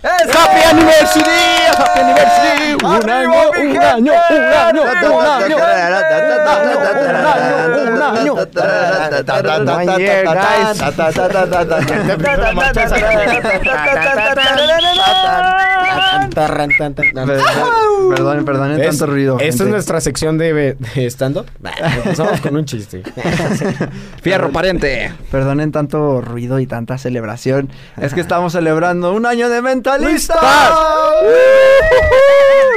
¡Happy Anniversary! ¡Happy Anniversary! ¡Un año! Perdonen tanto ruido. Esta es nuestra sección de stand-up. Empezamos con un chiste. Fierro, pariente. Perdonen tanto ruido y tanta celebración. Es que estamos celebrando un año de Mentalistas. ¡Mentalistas!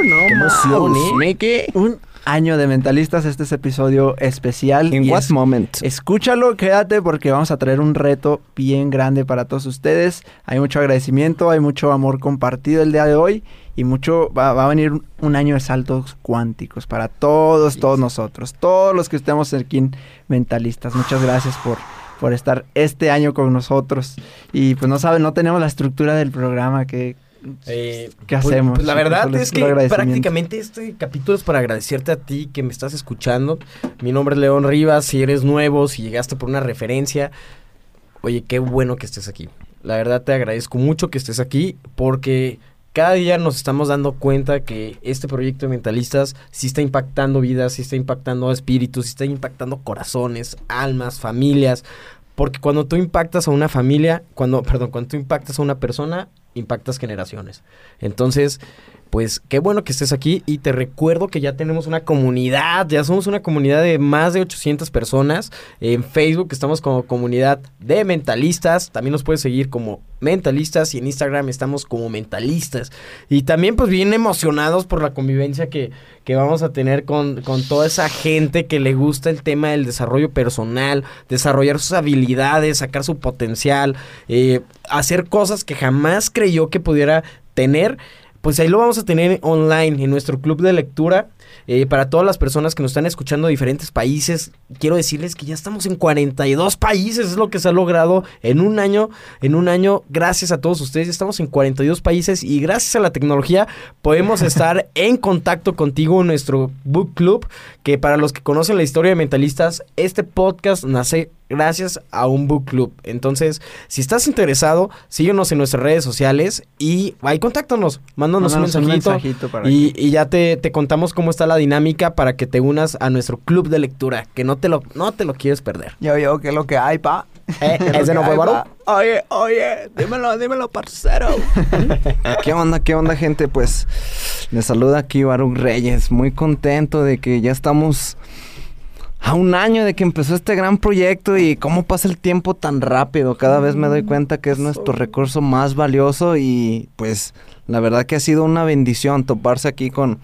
No, ¡qué emoción, eh! Un año de Mentalistas. Este es episodio especial. ¿En qué momento? Escúchalo, quédate, porque vamos a traer un reto bien grande para todos ustedes. Hay mucho agradecimiento, hay mucho amor compartido el día de hoy. Y mucho va a venir un año de saltos cuánticos para todos, todos nosotros. Todos los que estemos aquí en Mentalistas. Muchas gracias por estar este año con nosotros. Y pues no saben, no tenemos la estructura del programa que hacemos. Pues la verdad es que prácticamente este capítulo es para agradecerte a ti que me estás escuchando. Mi nombre es León Rivas. Si eres nuevo, si llegaste por una referencia, oye, qué bueno que estés aquí. La verdad te agradezco mucho que estés aquí, porque cada día nos estamos dando cuenta que este proyecto de Mentalistas sí está impactando vidas, sí está impactando espíritus, sí está impactando corazones, almas, familias. Porque cuando tú impactas a una familia, cuando tú impactas a una persona, impactas generaciones. Entonces, pues qué bueno que estés aquí, y te recuerdo que ya tenemos una comunidad, ya somos una comunidad de más de 800 personas. En Facebook estamos como Comunidad de Mentalistas, también nos puedes seguir como Mentalistas, y en Instagram estamos como Mentalistas. Y también pues bien emocionados por la convivencia que vamos a tener con toda esa gente que le gusta el tema del desarrollo personal, desarrollar sus habilidades, sacar su potencial, hacer cosas que jamás creyó que pudiera tener. Pues ahí lo vamos a tener online en nuestro club de lectura. Para todas las personas que nos están escuchando de diferentes países, quiero decirles que ya estamos en 42 países. Es lo que se ha logrado en un año, gracias a todos ustedes. Estamos en 42 países y gracias a la tecnología podemos estar en contacto contigo en nuestro book club, que para los que conocen la historia de Mentalistas, este podcast nace gracias a un book club. Entonces, si estás interesado, síguenos en nuestras redes sociales y ahí contáctanos, mándanos un mensajito y ya te contamos cómo está la dinámica para que te unas a nuestro club de lectura, que no te lo quieres perder. Yo, ¿qué es lo que hay, pa? ¿Ese no fue Barú? Oye, dímelo, parcero. ¿Qué onda, gente? Pues, les saluda aquí Barú Reyes, muy contento de que ya estamos a un año de que empezó este gran proyecto, y cómo pasa el tiempo tan rápido. Cada vez me doy cuenta que es nuestro recurso más valioso, y pues la verdad que ha sido una bendición toparse aquí con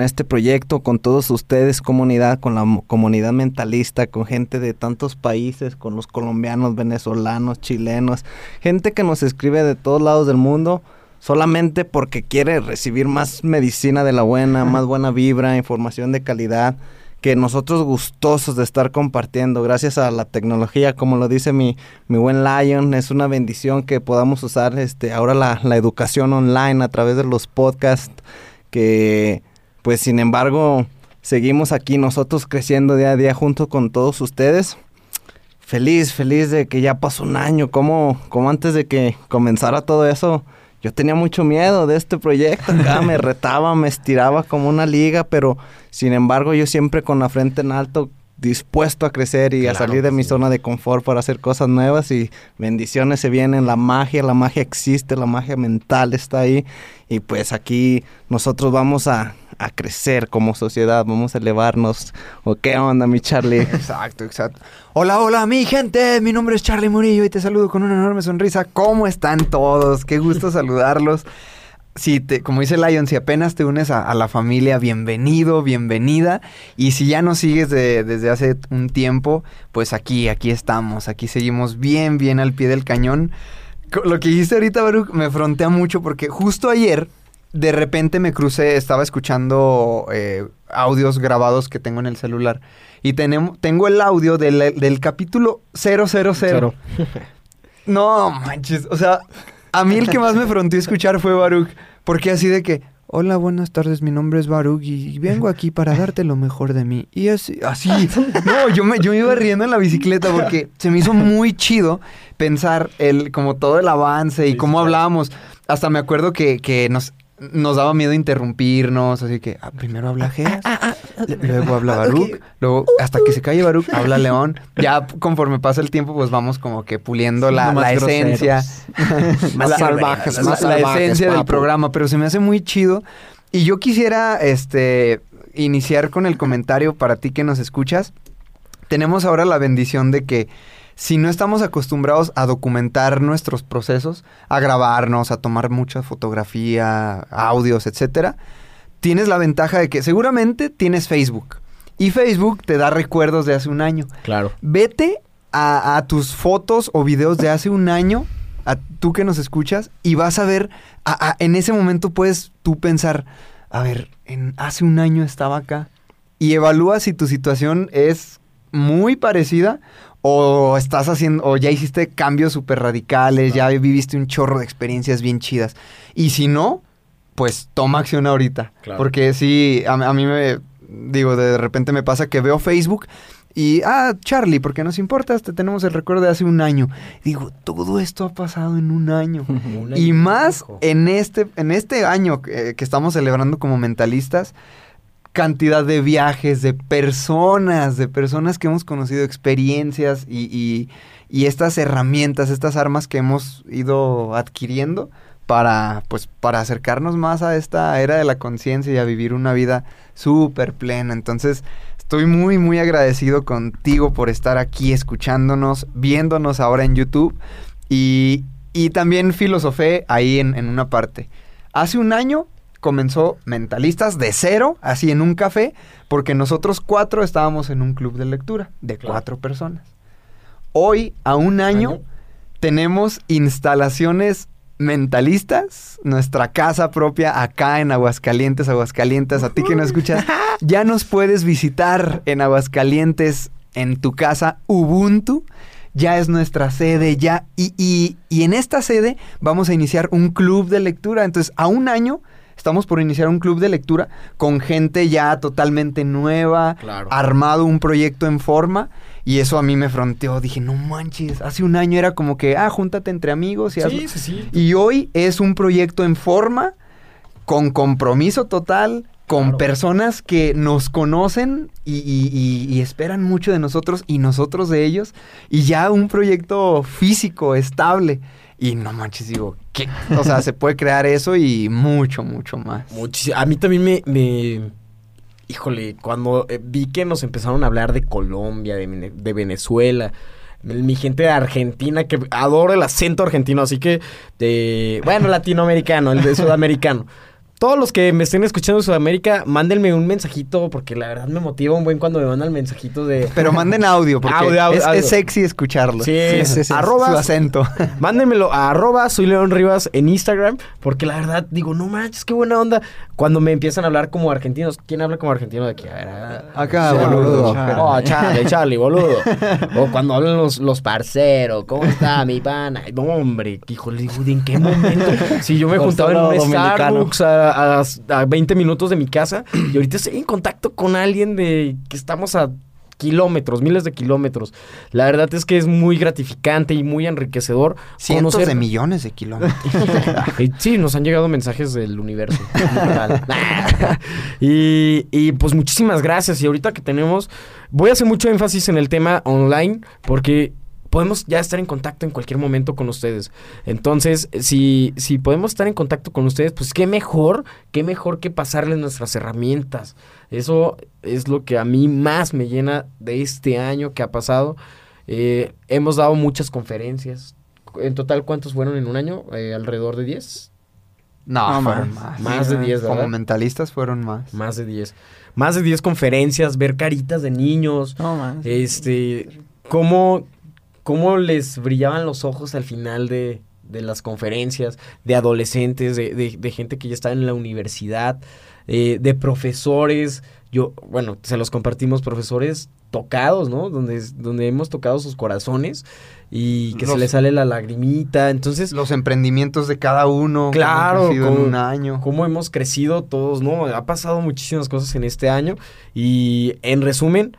este proyecto, con todos ustedes, comunidad, con la comunidad mentalista, con gente de tantos países, con los colombianos, venezolanos, chilenos, gente que nos escribe de todos lados del mundo, solamente porque quiere recibir más medicina de la buena, más buena vibra, información de calidad, que nosotros gustosos de estar compartiendo. Gracias a la tecnología, como lo dice mi buen Lion, es una bendición que podamos usar ahora la educación online a través de los podcasts, que pues sin embargo seguimos aquí nosotros creciendo día a día junto con todos ustedes. Feliz de que ya pasó un año. Como antes de que comenzara todo eso, yo tenía mucho miedo de este proyecto. Acá me retaba, me estiraba como una liga, pero sin embargo yo siempre con la frente en alto, dispuesto a crecer y a salir de mi zona de confort para hacer cosas nuevas, y bendiciones se vienen. La magia existe, la magia mental está ahí, y pues aquí nosotros vamos a crecer como sociedad, vamos a elevarnos. ¿O qué onda, mi Charly? Exacto. Hola, mi gente, mi nombre es Charly Murillo y te saludo con una enorme sonrisa. ¿Cómo están todos? Qué gusto saludarlos. Como dice Lion, si apenas te unes a la familia, bienvenido, bienvenida. Y si ya nos sigues desde hace un tiempo, pues aquí estamos, aquí seguimos bien al pie del cañón. lo que dijiste ahorita, Barú, me frontea mucho porque justo ayer de repente me crucé, estaba escuchando audios grabados que tengo en el celular y tengo el audio del capítulo 000. Cero. No manches, o sea, a mí el que más me fronteó escuchar fue Barú, porque así de que... Hola, buenas tardes, mi nombre es Barú y vengo aquí para darte lo mejor de mí. Y así. No, yo me iba riendo en la bicicleta porque se me hizo muy chido pensar como todo el avance y cómo hablábamos. Hasta me acuerdo que nos daba miedo interrumpirnos, así que primero habla Jeras, luego habla Barú, luego hasta que se calle Barú, habla León. Ya conforme pasa el tiempo, pues vamos como que puliendo la esencia, la esencia del programa, pero se me hace muy chido. Y yo quisiera iniciar con el comentario para ti que nos escuchas. Tenemos ahora la bendición de que si no estamos acostumbrados a documentar nuestros procesos, a grabarnos, a tomar mucha fotografía, audios, etcétera, tienes la ventaja de que seguramente tienes Facebook. Y Facebook te da recuerdos de hace un año. Claro. Vete a tus fotos o videos de hace un año, a tú que nos escuchas, y vas a ver, en ese momento puedes tú pensar, a ver, hace un año estaba acá, y evalúa si tu situación es muy parecida o estás haciendo, o ya hiciste cambios súper radicales, ya viviste un chorro de experiencias bien chidas. Y si no, pues toma acción ahorita. Claro. Porque sí, a mí de repente me pasa que veo Facebook y, Charly, porque nos importas, te tenemos el recuerdo de hace un año. Digo, todo esto ha pasado en un año. Y más en este año que estamos celebrando como mentalistas, cantidad de viajes, de personas que hemos conocido, experiencias y estas herramientas, estas armas que hemos ido adquiriendo para acercarnos más a esta era de la conciencia y a vivir una vida súper plena. Entonces, estoy muy, muy agradecido contigo por estar aquí escuchándonos, viéndonos ahora en YouTube y también filosofé ahí en una parte. Hace un año comenzó Mentalistas de cero, así en un café, porque nosotros 4 estábamos en un club de lectura de 4 personas. Hoy, a un año, tenemos instalaciones mentalistas, nuestra casa propia acá en Aguascalientes. A ti que no escuchas, ya nos puedes visitar en Aguascalientes, en tu casa Ubuntu. Ya es nuestra sede, ya. Y en esta sede vamos a iniciar un club de lectura. Entonces, a un año... Estamos por iniciar un club de lectura con gente ya totalmente nueva, armado un proyecto en forma, y eso a mí me fronteó. Dije, no manches, hace un año era como que, júntate entre amigos. Sí. Y hoy es un proyecto en forma, con compromiso total, con personas que nos conocen y esperan mucho de nosotros y nosotros de ellos, y ya un proyecto físico, estable. Y no manches, digo, ¿qué? O sea, se puede crear eso y mucho, mucho más. Muchísimo. A mí también me... Híjole, cuando vi que nos empezaron a hablar de Colombia, de Venezuela, mi gente de Argentina, que adoro el acento argentino, así que... latinoamericano, el de sudamericano. Todos los que me estén escuchando de Sudamérica, mándenme un mensajito, porque la verdad me motiva un buen cuando me mandan mensajitos de... Pero manden audio, porque audio. Es sexy escucharlo. Sí. Arroba, su acento. Mándenmelo a @ soy León Rivas en Instagram, porque la verdad digo, no manches, qué buena onda. Cuando me empiezan a hablar como argentinos, ¿quién habla como argentino de aquí? A ver, acá, boludo. Charly, boludo. O cuando hablan los parceros, ¿cómo está mi pana? No, hombre, híjole, ¿en qué momento? Si yo me juntaba en un Starbucks a 20 minutos de mi casa y ahorita estoy en contacto con alguien que estamos a kilómetros, miles de kilómetros. La verdad es que es muy gratificante y muy enriquecedor. Cientos de millones de kilómetros. Sí, nos han llegado mensajes del universo. y pues muchísimas gracias. Y ahorita que tenemos, voy a hacer mucho énfasis en el tema online porque podemos ya estar en contacto en cualquier momento con ustedes. Entonces, si podemos estar en contacto con ustedes, pues qué mejor que pasarles nuestras herramientas. Eso es lo que a mí más me llena de este año que ha pasado. Hemos dado muchas conferencias. En total, ¿cuántos fueron en un año? ¿Alrededor de 10? No, fueron más. Más de 10, ¿verdad? Como mentalistas fueron más. Más de 10. Más de 10 conferencias, ver caritas de niños. No, más. Cómo les brillaban los ojos al final de las conferencias, de adolescentes, de gente que ya está en la universidad, de profesores. Bueno, se los compartimos, profesores tocados, ¿no? Donde hemos tocado sus corazones y que se les sale la lagrimita. Entonces, los emprendimientos de cada uno. Claro. En un año. Cómo hemos crecido todos, ¿no? Ha pasado muchísimas cosas en este año y, en resumen,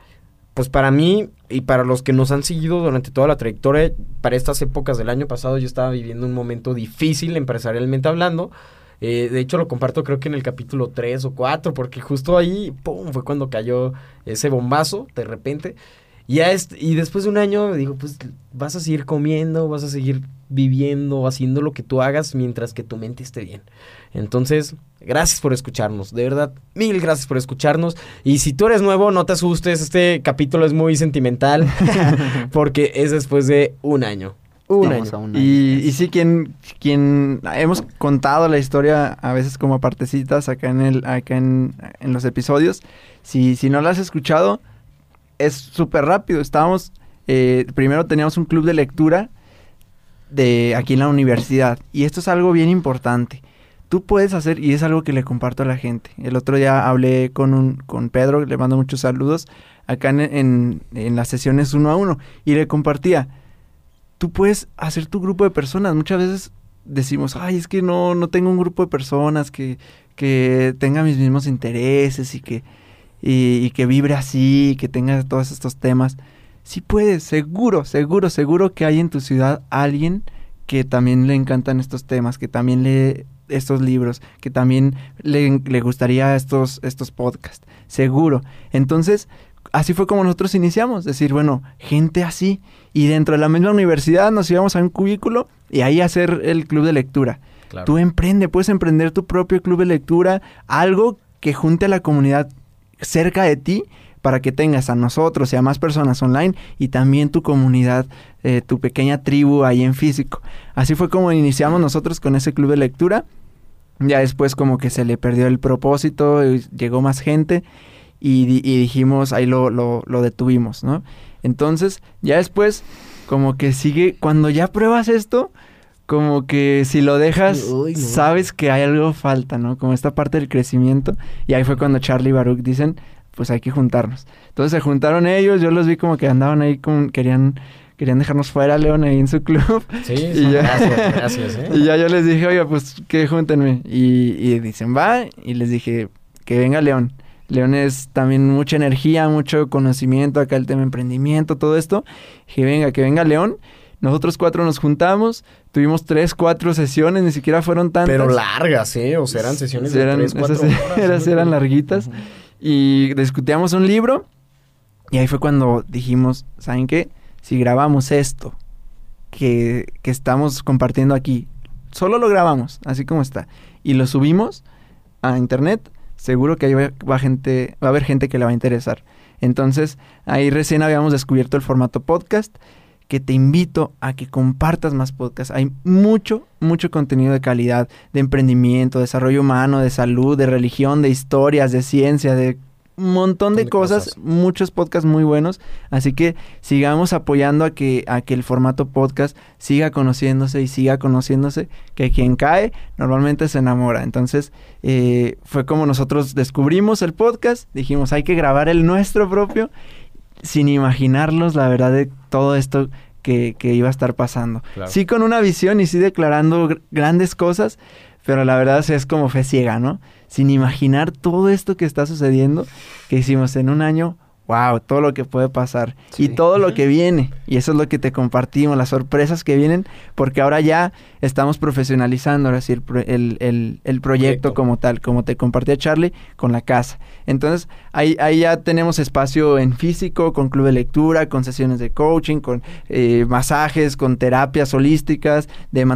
pues para mí y para los que nos han seguido durante toda la trayectoria, para estas épocas del año pasado yo estaba viviendo un momento difícil empresarialmente hablando. De hecho, lo comparto creo que en el capítulo 3 o 4, porque justo ahí, ¡pum!, fue cuando cayó ese bombazo de repente. Y después de un año me digo, pues vas a seguir comiendo, vas a seguir viviendo, haciendo lo que tú hagas mientras que tu mente esté bien. Entonces, gracias por escucharnos, de verdad, mil gracias por escucharnos. Y si tú eres nuevo, no te asustes, este capítulo es muy sentimental porque es después de un año. Un año. Y sí, quien hemos contado la historia a veces como partecitas acá en los episodios. Si no la has escuchado, es súper rápido. Estábamos, primero teníamos un club de lectura de aquí en la universidad. Y esto es algo bien importante. Tú puedes hacer, y es algo que le comparto a la gente. El otro día hablé con Pedro, le mando muchos saludos, acá en las sesiones 1 a 1. Y le compartía, tú puedes hacer tu grupo de personas. Muchas veces decimos, ay, es que no tengo un grupo de personas que tenga mis mismos intereses y que vibre así, que tenga todos estos temas. Sí puedes, seguro que hay en tu ciudad alguien que también le encantan estos temas, que también lee estos libros, que también le gustaría estos podcasts, seguro. Entonces, así fue como nosotros iniciamos, decir, bueno, gente así, y dentro de la misma universidad nos íbamos a un cubículo y ahí hacer el club de lectura. Claro. Tú puedes emprender tu propio club de lectura, algo que junte a la comunidad cerca de ti para que tengas a nosotros y a más personas online y también tu comunidad, tu pequeña tribu ahí en físico. Así fue como iniciamos nosotros con ese club de lectura. Ya después como que se le perdió el propósito, llegó más gente. Y dijimos, ahí lo detuvimos, ¿no? Entonces, ya después, como que sigue, cuando ya pruebas esto, como que si lo dejas, no. Sabes que hay algo falta, ¿no? Como esta parte del crecimiento. Y ahí fue cuando Charly y Baruch dicen, pues hay que juntarnos. Entonces se juntaron ellos, yo los vi como que andaban ahí, como querían dejarnos fuera, León, ahí en su club. Sí, y ya, gracias. Y ya yo les dije, oiga, pues que júntenme. Y dicen, va, y les dije, que venga León. León es también mucha energía, mucho conocimiento, acá el tema emprendimiento, todo esto. Que venga León. Nosotros 4 nos juntamos, tuvimos 3, 4 sesiones, ni siquiera fueron tantas. Pero largas, ¿eh? O sea, eran sesiones de 3, 4 horas. Eran larguitas. Uh-huh. Y discutíamos un libro y ahí fue cuando dijimos, ¿saben qué? Si grabamos esto que estamos compartiendo aquí, solo lo grabamos, así como está, y lo subimos a internet, seguro que ahí va a haber gente que le va a interesar. Entonces, ahí recién habíamos descubierto el formato podcast, que te invito a que compartas más podcasts. Hay mucho contenido de calidad, de emprendimiento, de desarrollo humano, de salud, de religión, de historias, de ciencia, de un montón de cosas, muchos podcasts muy buenos. Así que sigamos apoyando a que el formato podcast siga conociéndose, que quien cae normalmente se enamora. Entonces, fue como nosotros descubrimos el podcast, dijimos, hay que grabar el nuestro propio, sin imaginarnos la verdad de todo esto que iba a estar pasando. Claro. Sí con una visión y sí declarando grandes cosas, pero la verdad es como fe ciega, ¿no? Sin imaginar todo esto que está sucediendo, que hicimos en un año, wow, todo lo que puede pasar. Sí. Y todo lo que viene. Y eso es lo que te compartimos, las sorpresas que vienen, porque ahora ya estamos profesionalizando, es decir, el proyecto como tal, como te compartía Charly, con la casa. Entonces, ahí ya tenemos espacio en físico, con club de lectura, con sesiones de coaching, con masajes, con terapias holísticas, de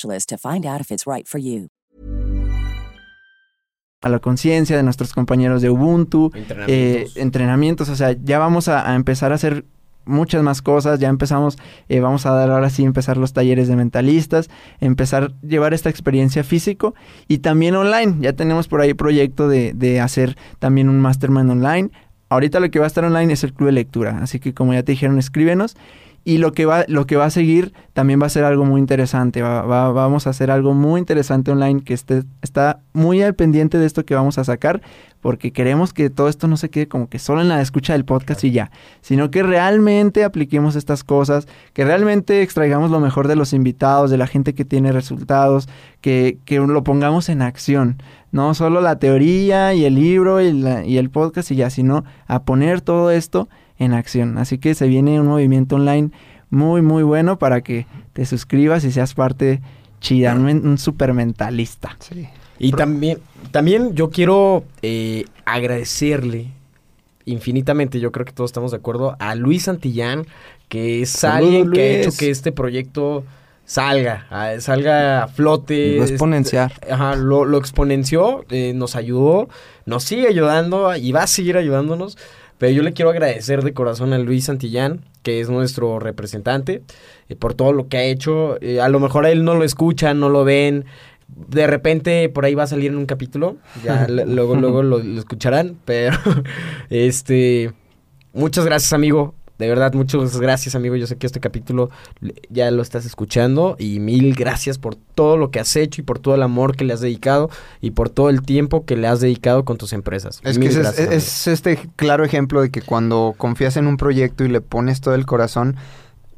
to find out if it's right for you. A la conciencia de nuestros compañeros de Ubuntu, entrenamientos, o sea, ya vamos a empezar a hacer muchas más cosas, ya empezamos, vamos a dar ahora sí empezar los talleres de mentalistas, empezar a llevar esta experiencia físico y también online, ya tenemos por ahí proyecto de hacer también un mastermind online. Ahorita lo que va a estar online es el club de lectura, así que como ya te dijeron, escríbenos. Y lo que va a seguir también va a ser algo muy interesante. Vamos a hacer algo muy interesante online que está muy al pendiente de esto que vamos a sacar, porque queremos que todo esto no se quede como que solo en la escucha del podcast y ya, sino que realmente apliquemos estas cosas, que realmente extraigamos lo mejor de los invitados, de la gente que tiene resultados, que lo pongamos en acción. No solo la teoría y el libro y el podcast y ya, sino a poner todo esto en acción. Así que se viene un movimiento online muy, muy bueno para que te suscribas y seas parte chida, un super mentalista. Sí. Y también yo quiero agradecerle infinitamente, yo creo que todos estamos de acuerdo, a Luis Santillán, que es alguien que ha hecho que este proyecto salga a flote. Lo exponenciar. Lo exponenció, nos ayudó, nos sigue ayudando y va a seguir ayudándonos. Pero yo le quiero agradecer de corazón a Luis Santillán, que es nuestro representante, por todo lo que ha hecho. A lo mejor a él no lo escuchan, no lo ven. De repente por ahí va a salir en un capítulo. Ya luego lo escucharán. Pero muchas gracias, amigo. De verdad, muchas gracias, amigo. Yo sé que este capítulo ya lo estás escuchando. Y mil gracias por todo lo que has hecho y por todo el amor que le has dedicado y por todo el tiempo que le has dedicado con tus empresas. Es que es este claro ejemplo de que cuando confías en un proyecto y le pones todo el corazón,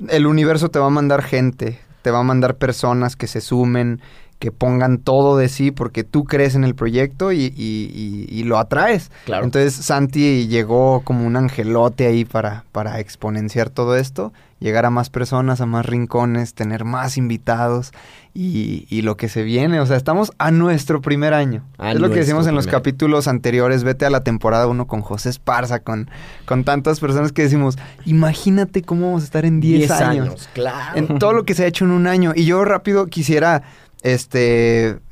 el universo te va a mandar gente, te va a mandar personas que se sumen, que pongan todo de sí porque tú crees en el proyecto y lo atraes. Claro. Entonces Santi llegó como un angelote ahí para exponenciar todo esto, llegar a más personas, a más rincones, tener más invitados y lo que se viene. O sea, estamos a nuestro primer año. Es lo que decimos en los capítulos anteriores. Vete a la temporada 1 con José Esparza, con tantas personas que decimos, imagínate cómo vamos a estar en 10 años. Claro. En todo lo que se ha hecho en un año. Y yo rápido quisiera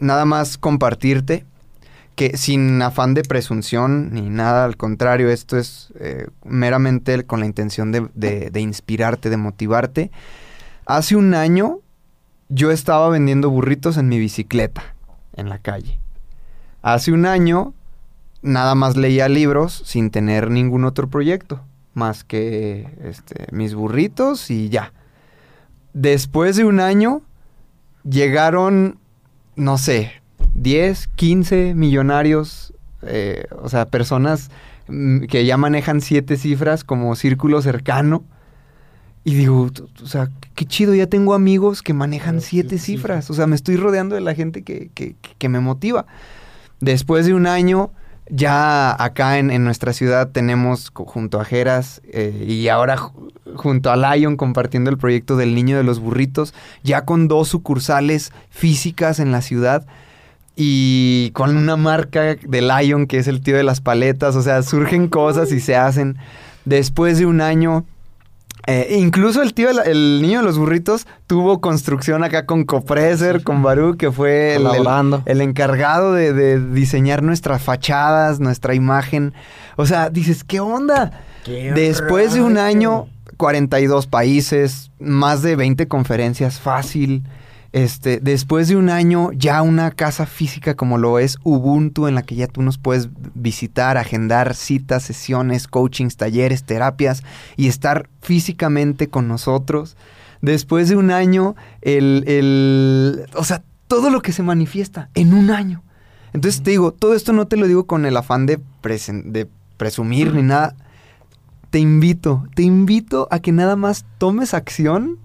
nada más compartirte que sin afán de presunción ni nada, al contrario, esto es meramente con la intención de inspirarte, de motivarte. Hace un año yo estaba vendiendo burritos en mi bicicleta, en la calle. Hace un año nada más leía libros sin tener ningún otro proyecto, más que mis burritos y ya. Después de un año llegaron, no sé, 10, 15 millonarios, o sea, personas que ya manejan 7 cifras como círculo cercano. Y digo, o sea, qué chido, ya tengo amigos que manejan 7 cifras. O sea, me estoy rodeando de la gente que me motiva. Después de un año, ya acá en nuestra ciudad tenemos junto a Jeras y ahora junto a Lion compartiendo el proyecto del niño de los burritos, ya con 2 sucursales físicas en la ciudad y con una marca de Lion que es el tío de las paletas. O sea, surgen cosas y se hacen. Después de un año, incluso el niño de los burritos tuvo construcción acá con Copreser, con Barú, que fue el encargado de diseñar nuestras fachadas, nuestra imagen. O sea, dices, ¿qué onda? Después de un año, 42 países, más de 20 conferencias fácil, Después de un año, ya una casa física como lo es Ubuntu, en la que ya tú nos puedes visitar, agendar citas, sesiones, coachings, talleres, terapias y estar físicamente con nosotros. Después de un año, o sea, todo lo que se manifiesta en un año. Entonces te digo, todo esto no te lo digo con el afán de presumir ni nada. Te invito a que nada más tomes acción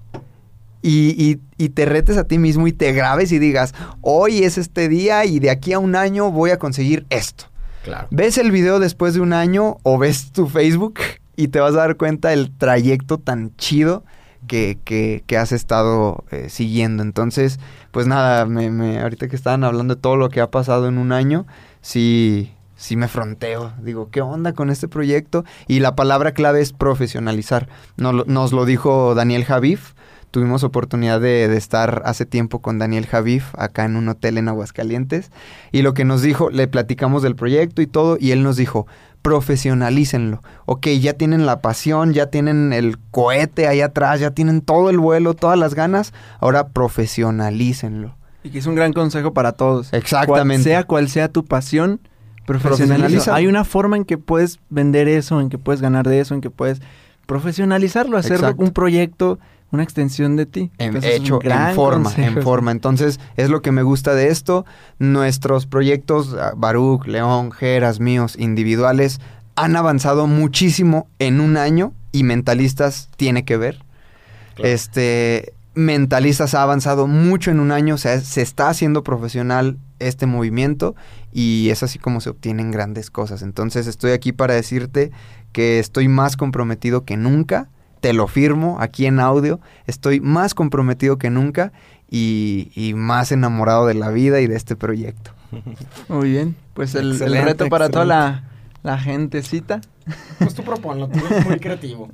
y te retes a ti mismo y te grabes y digas, hoy es este día y de aquí a un año voy a conseguir esto. Claro. Ves el video después de un año o ves tu Facebook y te vas a dar cuenta del trayecto tan chido que has estado siguiendo. Entonces, pues nada, ahorita que estaban hablando de todo lo que ha pasado en un año, sí me fronteo. Digo, ¿qué onda con este proyecto? Y la palabra clave es profesionalizar. Nos lo dijo Daniel Habif. Tuvimos oportunidad de estar hace tiempo con Daniel Habif acá en un hotel en Aguascalientes. Y lo que nos dijo, le platicamos del proyecto y todo, y él nos dijo, profesionalícenlo. Ok, ya tienen la pasión, ya tienen el cohete ahí atrás, ya tienen todo el vuelo, todas las ganas. Ahora profesionalícenlo. Y que es un gran consejo para todos. Exactamente. Cual sea tu pasión, profesionaliza. Hay una forma en que puedes vender eso, en que puedes ganar de eso, en que puedes profesionalizarlo, hacer un proyecto, una extensión de ti. Entonces, hecho en forma. Entonces, es lo que me gusta de esto. Nuestros proyectos, Baruch, León, Jeras, míos, individuales, han avanzado muchísimo en un año y Mentalistas tiene que ver. Claro. Mentalistas ha avanzado mucho en un año, o sea, se está haciendo profesional este movimiento y es así como se obtienen grandes cosas. Entonces, estoy aquí para decirte que estoy más comprometido que nunca. Te lo firmo aquí en audio, estoy más comprometido que nunca y más enamorado de la vida y de este proyecto. Muy bien, pues el reto para toda la gentecita. Pues tú proponlo, tú eres muy creativo.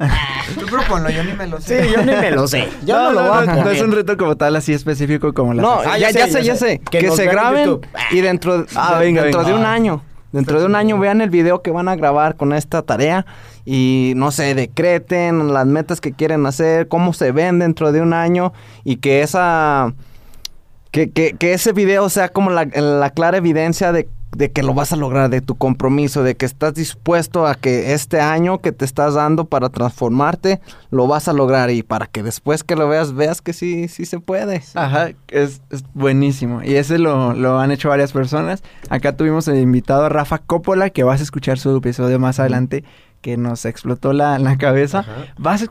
Tú proponlo, yo ni me lo sé. Sí, yo ni me lo sé. Yo no lo voy a poner. No es un reto como tal, así específico como la... No, ya sé. Que se graben y dentro de un año. Dentro de un año vean el video que van a grabar con esta tarea y, no sé, decreten las metas que quieren hacer, cómo se ven dentro de un año y que ese video sea como la clara evidencia de que lo vas a lograr, de tu compromiso, de que estás dispuesto a que este año que te estás dando para transformarte, lo vas a lograr y para que después que lo veas que sí se puede. Ajá, es buenísimo. Y ese lo han hecho varias personas. Acá tuvimos el invitado a Rafa Coppola, que vas a escuchar su episodio más adelante, que nos explotó la cabeza. Ajá. Vas a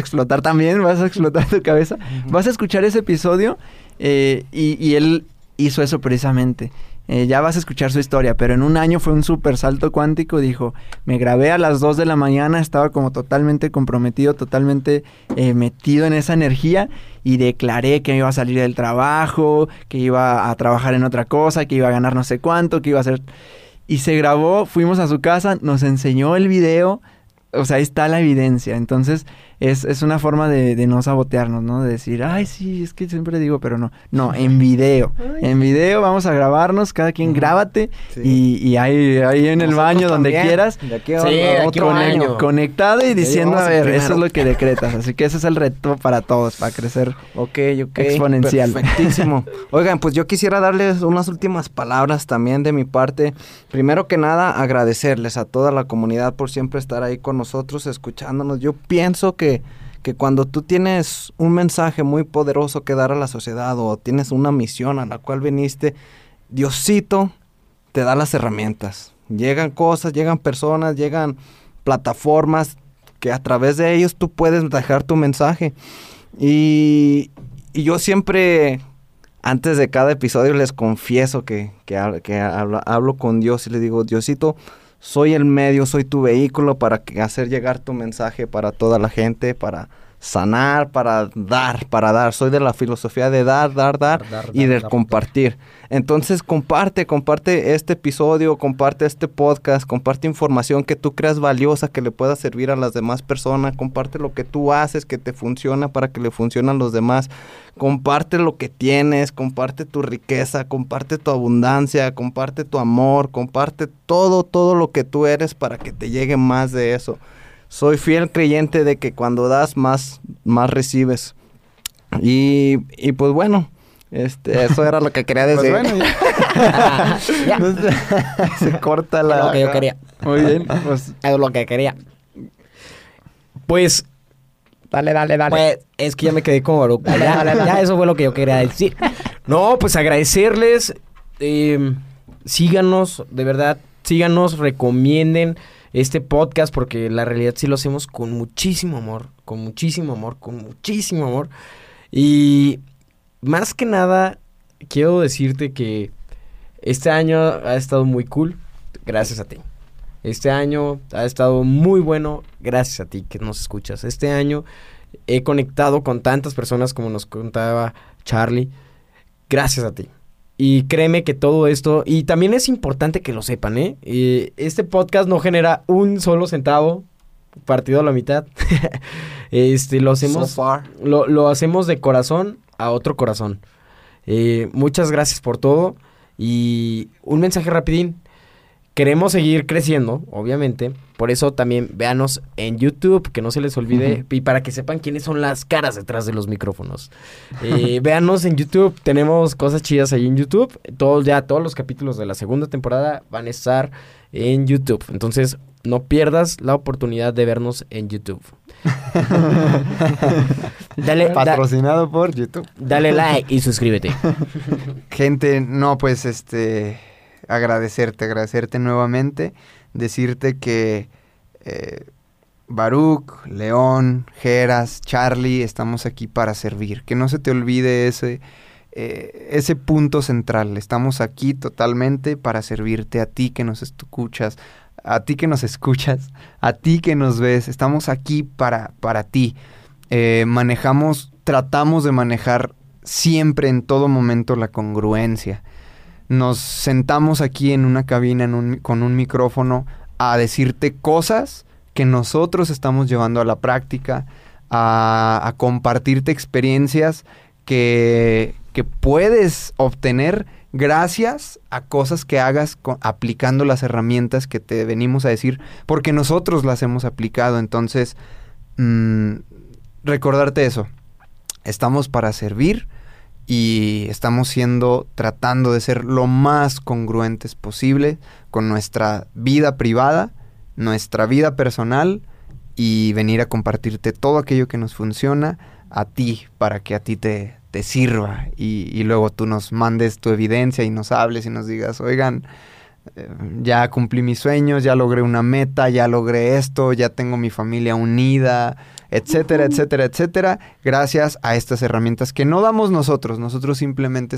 explotar tu cabeza. Uh-huh. Vas a escuchar ese episodio y él hizo eso precisamente. Ya vas a escuchar su historia, pero en un año fue un súper salto cuántico. Dijo, me grabé a las 2 de la mañana, estaba como totalmente comprometido, totalmente metido en esa energía y declaré que iba a salir del trabajo, que iba a trabajar en otra cosa, que iba a ganar no sé cuánto, que iba a hacer... Y se grabó, fuimos a su casa, nos enseñó el video, o sea, ahí está la evidencia. Entonces, es una forma de no sabotearnos, ¿no? De decir, ay, sí, es que siempre digo, pero no. No, en video. Ay. En video vamos a grabarnos, cada quien grábate. Sí. Y ahí en el baño, donde quieras. De aquí a otro año. Conectado y diciendo, a ver, eso es lo que decretas. Así que ese es el reto para todos, para crecer exponencial. Perfectísimo. Oigan, pues yo quisiera darles unas últimas palabras también de mi parte. Primero que nada, agradecerles a toda la comunidad por siempre estar ahí con nosotros, escuchándonos. Yo pienso que cuando tú tienes un mensaje muy poderoso que dar a la sociedad o tienes una misión a la cual viniste, Diosito te da las herramientas. Llegan cosas, llegan personas, llegan plataformas que a través de ellos tú puedes dejar tu mensaje. Y yo siempre, antes de cada episodio, les confieso que hablo con Dios y le digo, Diosito, soy el medio, soy tu vehículo para hacer llegar tu mensaje para toda la gente, para sanar, para dar. Soy de la filosofía de dar, compartir. Entonces, comparte este episodio, comparte este podcast, comparte información que tú creas valiosa, que le pueda servir a las demás personas, comparte lo que tú haces, que te funciona para que le funcionen a los demás, comparte lo que tienes, comparte tu riqueza, comparte tu abundancia, comparte tu amor, comparte todo lo que tú eres para que te llegue más de eso. Soy fiel creyente de que cuando das, más recibes. Y pues bueno, eso era lo que quería decir. Pues bueno, ya. Se corta la... Lo que yo quería. Muy bien, pues... Es lo que quería. Pues... Dale. Pues es que ya me quedé como loco. Ya eso fue lo que yo quería decir. No, pues agradecerles. Síganos, de verdad, síganos, recomienden este podcast porque la realidad sí lo hacemos con muchísimo amor, y más que nada quiero decirte que este año ha estado muy cool, gracias a ti. Este año ha estado muy bueno, gracias a ti que nos escuchas. Este año he conectado con tantas personas como nos contaba Charly, gracias a ti. Y créeme que todo esto, y también es importante que lo sepan, este podcast no genera un solo centavo, partido a la mitad. Lo hacemos, lo hacemos de corazón a otro corazón. Muchas gracias por todo. Y un mensaje rapidín. Queremos seguir creciendo, obviamente. Por eso también véanos en YouTube, que no se les olvide. Uh-huh. Y para que sepan quiénes son las caras detrás de los micrófonos. Véanos en YouTube. Tenemos cosas chidas ahí en YouTube. Todos los capítulos de la segunda temporada van a estar en YouTube. Entonces, no pierdas la oportunidad de vernos en YouTube. Patrocinado por YouTube. Dale like y suscríbete. Gente, no, pues agradecerte nuevamente, decirte que Baruch, León, Jeras, Charly, estamos aquí para servir. Que no se te olvide ese punto central. Estamos aquí totalmente para servirte a ti que nos escuchas, a ti que nos ves. Estamos aquí para ti. Tratamos de manejar siempre, en todo momento, la congruencia. Nos sentamos aquí en una cabina con un micrófono a decirte cosas que nosotros estamos llevando a la práctica, a compartirte experiencias que puedes obtener gracias a cosas que hagas aplicando las herramientas que te venimos a decir, porque nosotros las hemos aplicado. Entonces, recordarte eso. Estamos para servir. Y estamos tratando de ser lo más congruentes posible con nuestra vida privada, nuestra vida personal, y venir a compartirte todo aquello que nos funciona a ti, para que a ti te sirva. Y luego tú nos mandes tu evidencia y nos hables y nos digas, oigan, ya cumplí mis sueños, ya logré una meta, ya logré esto, ya tengo mi familia unida, etcétera, etcétera, etcétera, gracias a estas herramientas que no damos nosotros. Nosotros simplemente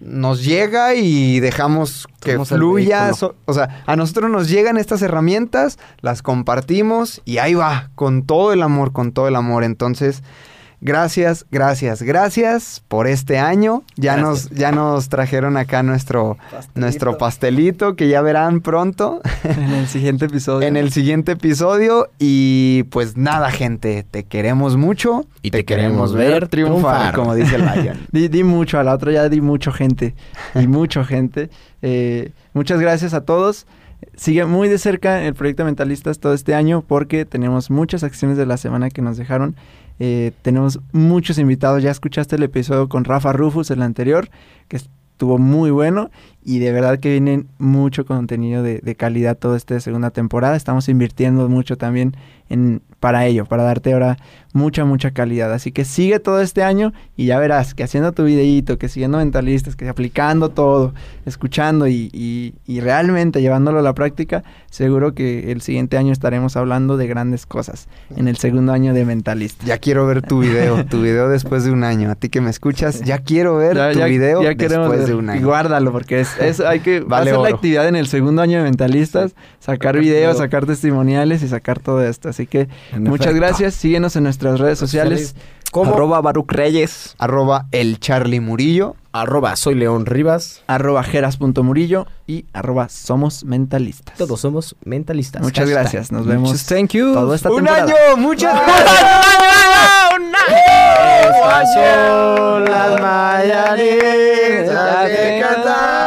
nos llega y dejamos que fluya, o sea, a nosotros nos llegan estas herramientas, las compartimos y ahí va, con todo el amor. Entonces, gracias por este año. Ya nos trajeron acá nuestro pastelito, que ya verán pronto. En el siguiente episodio. Y pues nada, gente, te queremos mucho. Y te queremos ver triunfar, como dice el Lion. Di mucho, a la otra ya di mucho, gente. Muchas gracias a todos. Sigue muy de cerca el proyecto Mentalistas todo este año, porque tenemos muchas acciones de la semana que nos dejaron. Tenemos muchos invitados. Ya escuchaste el episodio con Rafa Rufus, el anterior, que estuvo muy bueno, y de verdad que viene mucho contenido de calidad toda esta segunda temporada. Estamos invirtiendo mucho también para ello, para darte ahora mucha calidad. Así que sigue todo este año y ya verás que haciendo tu videíto, que siguiendo Mentalistas, que aplicando todo, escuchando y realmente llevándolo a la práctica, seguro que el siguiente año estaremos hablando de grandes cosas en el segundo año de Mentalistas. Ya quiero ver tu video después de un año. A ti que me escuchas, ya quiero ver tu video después de un año. Y guárdalo, porque hay que hacer la actividad en el segundo año de Mentalistas, sacar videos, sacar testimoniales y sacar todo esto. Así que muchas gracias. Síguenos en nuestras redes sociales. ¿Cómo? @BaruchReyes, @ElCharlyMurillo, @SoyLeonRivas, @Jeras.Murillo y @SomosMentalistas. Todos somos mentalistas. Muchas gracias. Nos vemos. Thank you. Todo esta temporada. ¡Un año! Las mañanitas que cantan.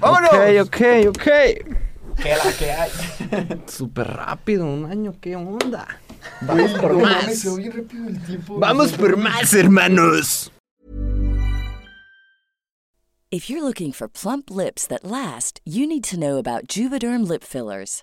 ¡Vámonos! Ok. ¿Qué hay? Súper rápido, un año, ¿qué onda? Vamos por más. Vamos por más, hermanos. If you're looking for plump lips that last, you need to know about Juvederm lip fillers.